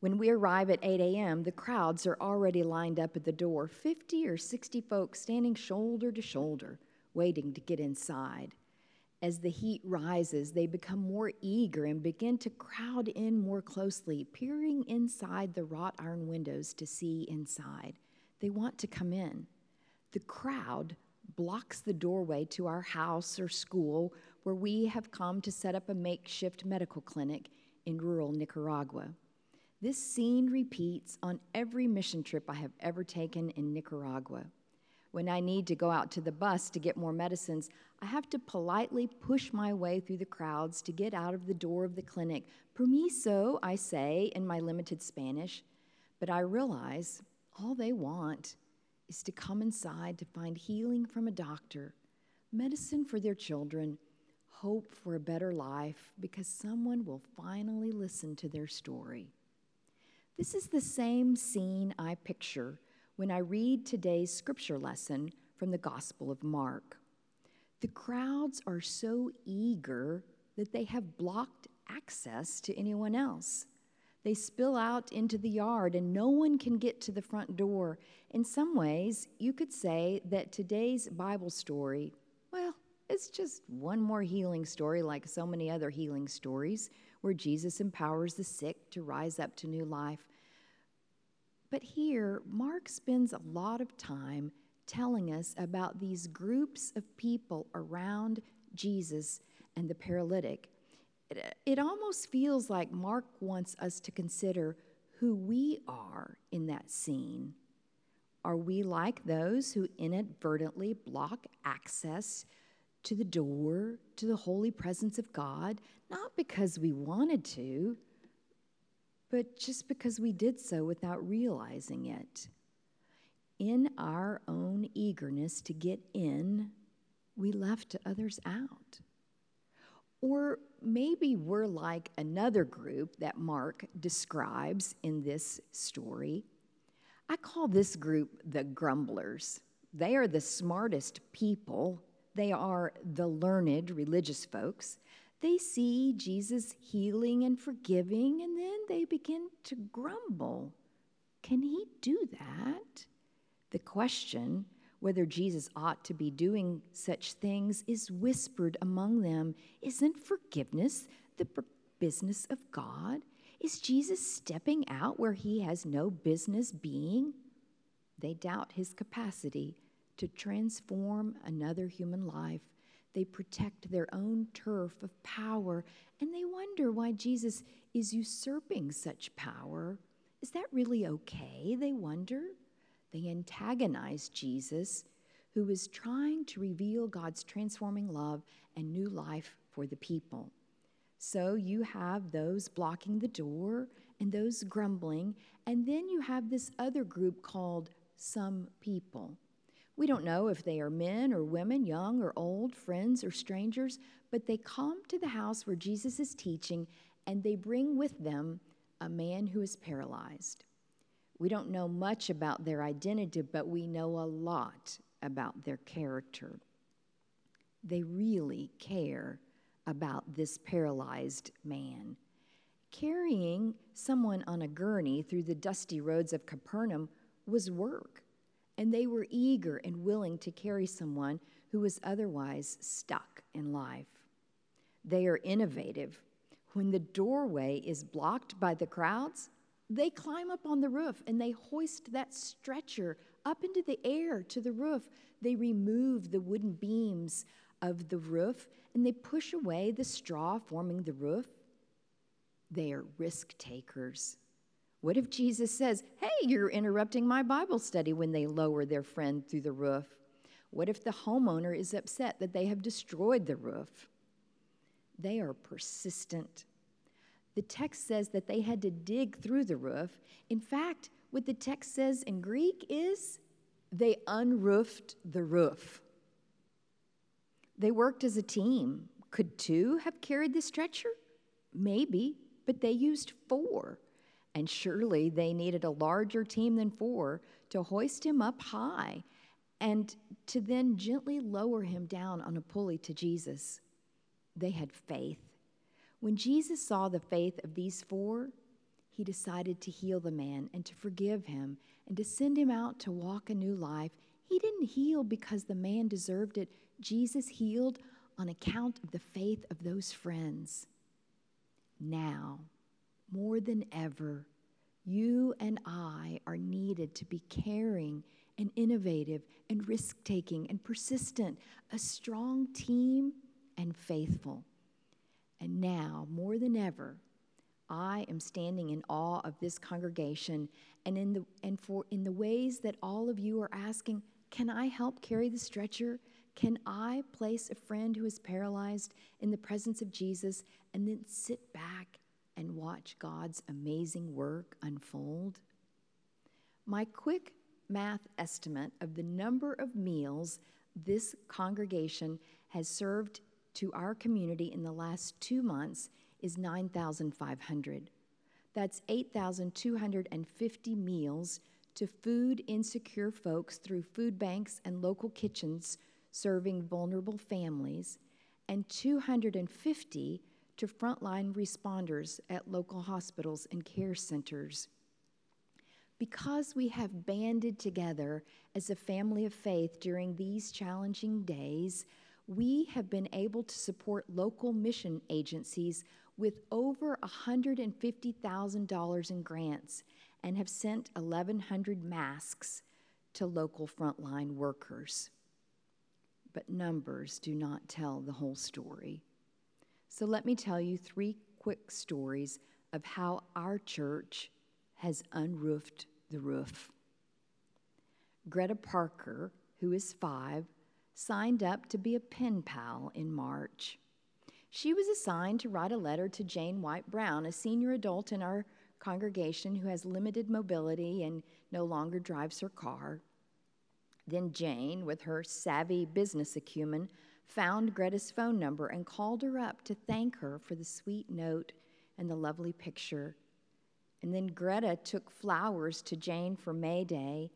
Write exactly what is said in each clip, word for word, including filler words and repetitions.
When we arrive at eight a.m., the crowds are already lined up at the door, fifty or sixty folks standing shoulder to shoulder, waiting to get inside. As the heat rises, they become more eager and begin to crowd in more closely, peering inside the wrought iron windows to see inside. They want to come in. The crowd blocks the doorway to our house or school, where we have come to set up a makeshift medical clinic in rural Nicaragua. This scene repeats on every mission trip I have ever taken in Nicaragua. When I need to go out to the bus to get more medicines, I have to politely push my way through the crowds to get out of the door of the clinic. Permiso, I say in my limited Spanish, but I realize all they want is to come inside to find healing from a doctor, medicine for their children, hope for a better life because someone will finally listen to their story. This is the same scene I picture when I read today's scripture lesson from the Gospel of Mark. The crowds are so eager that they have blocked access to anyone else. They spill out into the yard and no one can get to the front door. In some ways, you could say that today's Bible story, well, it's just one more healing story like so many other healing stories, where Jesus empowers the sick to rise up to new life. But here, Mark spends a lot of time telling us about these groups of people around Jesus and the paralytic. It, it almost feels like Mark wants us to consider who we are in that scene. Are we like those who inadvertently block access to the door, to the holy presence of God, not because we wanted to, but just because we did so without realizing it? In our own eagerness to get in, we left others out. Or maybe we're like another group that Mark describes in this story. I call this group the grumblers. They are the smartest people. They are the learned religious folks. They see Jesus healing and forgiving, and then they begin to grumble. Can he do that? The question whether Jesus ought to be doing such things is whispered among them. Isn't forgiveness the business of God? Is Jesus stepping out where he has no business being? They doubt his capacity to transform another human life. They protect their own turf of power, and they wonder why Jesus is usurping such power. Is that really okay? They wonder. They antagonize Jesus, who is trying to reveal God's transforming love and new life for the people. So you have those blocking the door and those grumbling, and then you have this other group called some people. We don't know if they are men or women, young or old, friends or strangers, but they come to the house where Jesus is teaching, and they bring with them a man who is paralyzed. We don't know much about their identity, but we know a lot about their character. They really care about this paralyzed man. Carrying someone on a gurney through the dusty roads of Capernaum was work. And they were eager and willing to carry someone who was otherwise stuck in life. They are innovative. When the doorway is blocked by the crowds, they climb up on the roof and they hoist that stretcher up into the air to the roof. They remove the wooden beams of the roof and they push away the straw forming the roof. They are risk takers. What if Jesus says, hey, you're interrupting my Bible study, when they lower their friend through the roof? What if the homeowner is upset that they have destroyed the roof? They are persistent. The text says that they had to dig through the roof. In fact, what the text says in Greek is they unroofed the roof. They worked as a team. Could two have carried the stretcher? Maybe, but they used four. And surely they needed a larger team than four to hoist him up high and to then gently lower him down on a pulley to Jesus. They had faith. When Jesus saw the faith of these four, he decided to heal the man and to forgive him and to send him out to walk a new life. He didn't heal because the man deserved it. Jesus healed on account of the faith of those friends. Now, more than ever, you and I are needed to be caring and innovative and risk-taking and persistent, a strong team and faithful. And now, more than ever, I am standing in awe of this congregation and in the and for in the ways that all of you are asking, can I help carry the stretcher? Can I place a friend who is paralyzed in the presence of Jesus and then sit back and watch God's amazing work unfold? My quick math estimate of the number of meals this congregation has served to our community in the last two months is nine thousand five hundred. That's eight thousand two hundred fifty meals to food insecure folks through food banks and local kitchens serving vulnerable families, and two hundred fifty to frontline responders at local hospitals and care centers. Because we have banded together as a family of faith during these challenging days, we have been able to support local mission agencies with over one hundred fifty thousand dollars in grants and have sent eleven hundred masks to local frontline workers. But numbers do not tell the whole story. So let me tell you three quick stories of how our church has unroofed the roof. Greta Parker, who is five, signed up to be a pen pal in March. She was assigned to write a letter to Jane White Brown, a senior adult in our congregation who has limited mobility and no longer drives her car. Then Jane, with her savvy business acumen, found Greta's phone number and called her up to thank her for the sweet note and the lovely picture. And then Greta took flowers to Jane for May Day,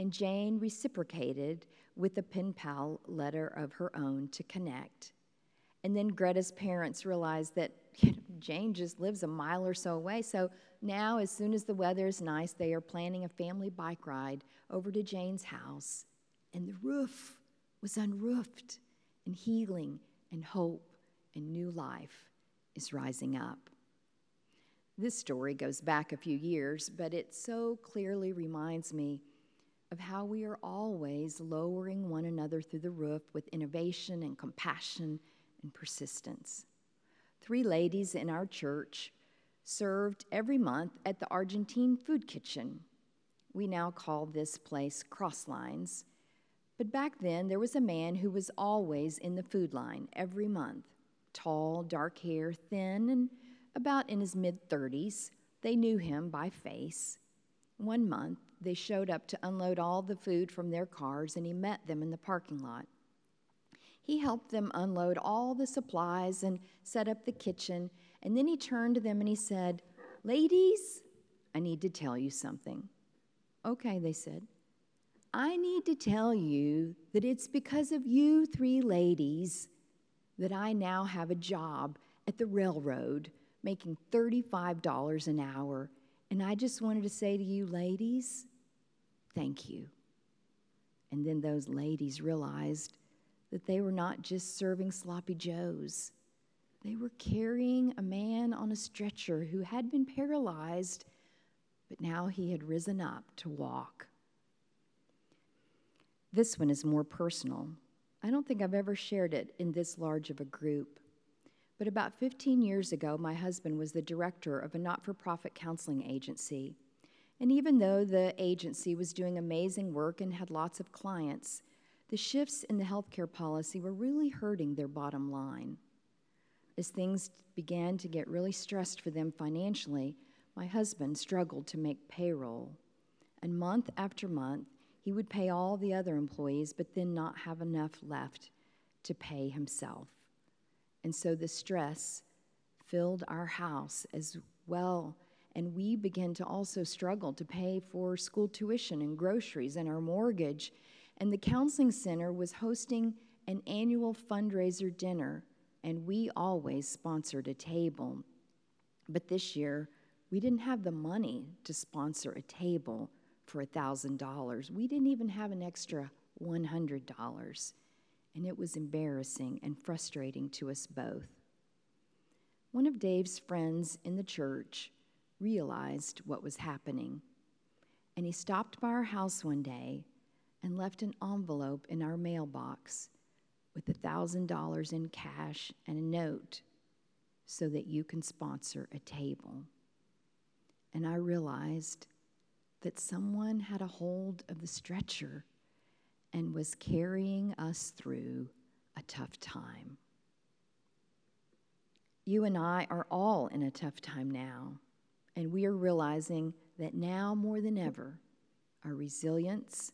and Jane reciprocated with a pen pal letter of her own to connect. And then Greta's parents realized that, you know, Jane just lives a mile or so away, so now as soon as the weather is nice, they are planning a family bike ride over to Jane's house. And the roof was unroofed, and healing and hope and new life is rising up. This story goes back a few years, but it so clearly reminds me of how we are always lowering one another through the roof with innovation and compassion and persistence. Three ladies in our church served every month at the Argentine food kitchen. We now call this place Crosslines. But back then, there was a man who was always in the food line every month. Tall, dark hair, thin, and about in his mid-thirties. They knew him by face. One month, they showed up to unload all the food from their cars, and he met them in the parking lot. He helped them unload all the supplies and set up the kitchen, and then he turned to them and he said, "Ladies, I need to tell you something." "Okay," they said. "I need to tell you that it's because of you three ladies that I now have a job at the railroad making thirty-five dollars an hour. And I just wanted to say to you ladies, thank you." And then those ladies realized that they were not just serving sloppy joes. They were carrying a man on a stretcher who had been paralyzed, but now he had risen up to walk. This one is more personal. I don't think I've ever shared it in this large of a group. But about fifteen years ago, my husband was the director of a not-for-profit counseling agency. And even though the agency was doing amazing work and had lots of clients, the shifts in the healthcare policy were really hurting their bottom line. As things began to get really stressed for them financially, my husband struggled to make payroll. And month after month, he would pay all the other employees, but then not have enough left to pay himself. And so the stress filled our house as well, and we began to also struggle to pay for school tuition and groceries and our mortgage. And the counseling center was hosting an annual fundraiser dinner, and we always sponsored a table. But this year, We didn't have the money to sponsor a table for a thousand dollars. We didn't even have an extra one hundred dollars. And it was embarrassing and frustrating to us both. One of Dave's friends in the church realized what was happening, and he stopped by our house one day and left an envelope in our mailbox with a thousand dollars in cash and a note so that you can sponsor a table. And I realized that someone had a hold of the stretcher and was carrying us through a tough time. You and I are all in a tough time now, and we are realizing that now more than ever, our resilience,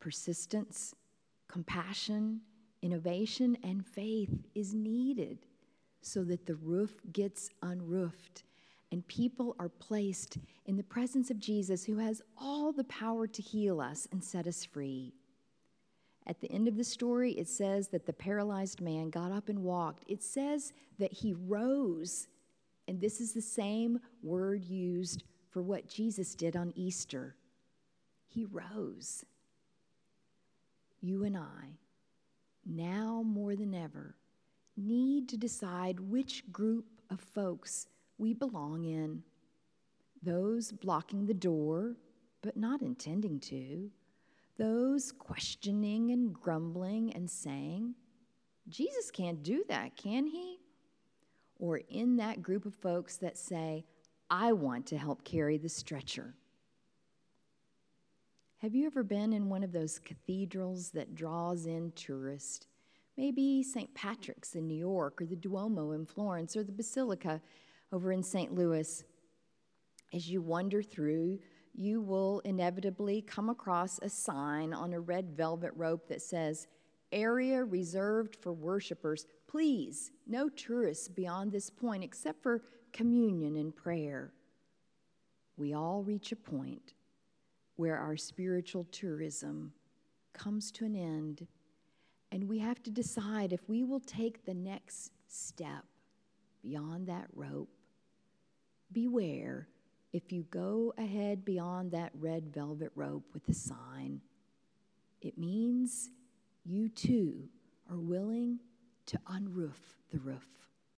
persistence, compassion, innovation, and faith is needed so that the roof gets unroofed and people are placed in the presence of Jesus, who has all the power to heal us and set us free. At the end of the story, it says that the paralyzed man got up and walked. It says that he rose, and this is the same word used for what Jesus did on Easter. He rose. You and I, now more than ever, need to decide which group of folks we belong in. Those blocking the door, but not intending to. Those questioning and grumbling and saying, Jesus can't do that, can he? Or in that group of folks that say, I want to help carry the stretcher. Have you ever been in one of those cathedrals that draws in tourists? Maybe Saint Patrick's in New York, or the Duomo in Florence, or the Basilica over in Saint Louis. As you wander through, you will inevitably come across a sign on a red velvet rope that says, area reserved for worshipers. Please, no tourists beyond this point except for communion and prayer. We all reach a point where our spiritual tourism comes to an end, and we have to decide if we will take the next step beyond that rope. Beware if you go ahead beyond that red velvet rope with a sign. It means you too are willing to unroof the roof.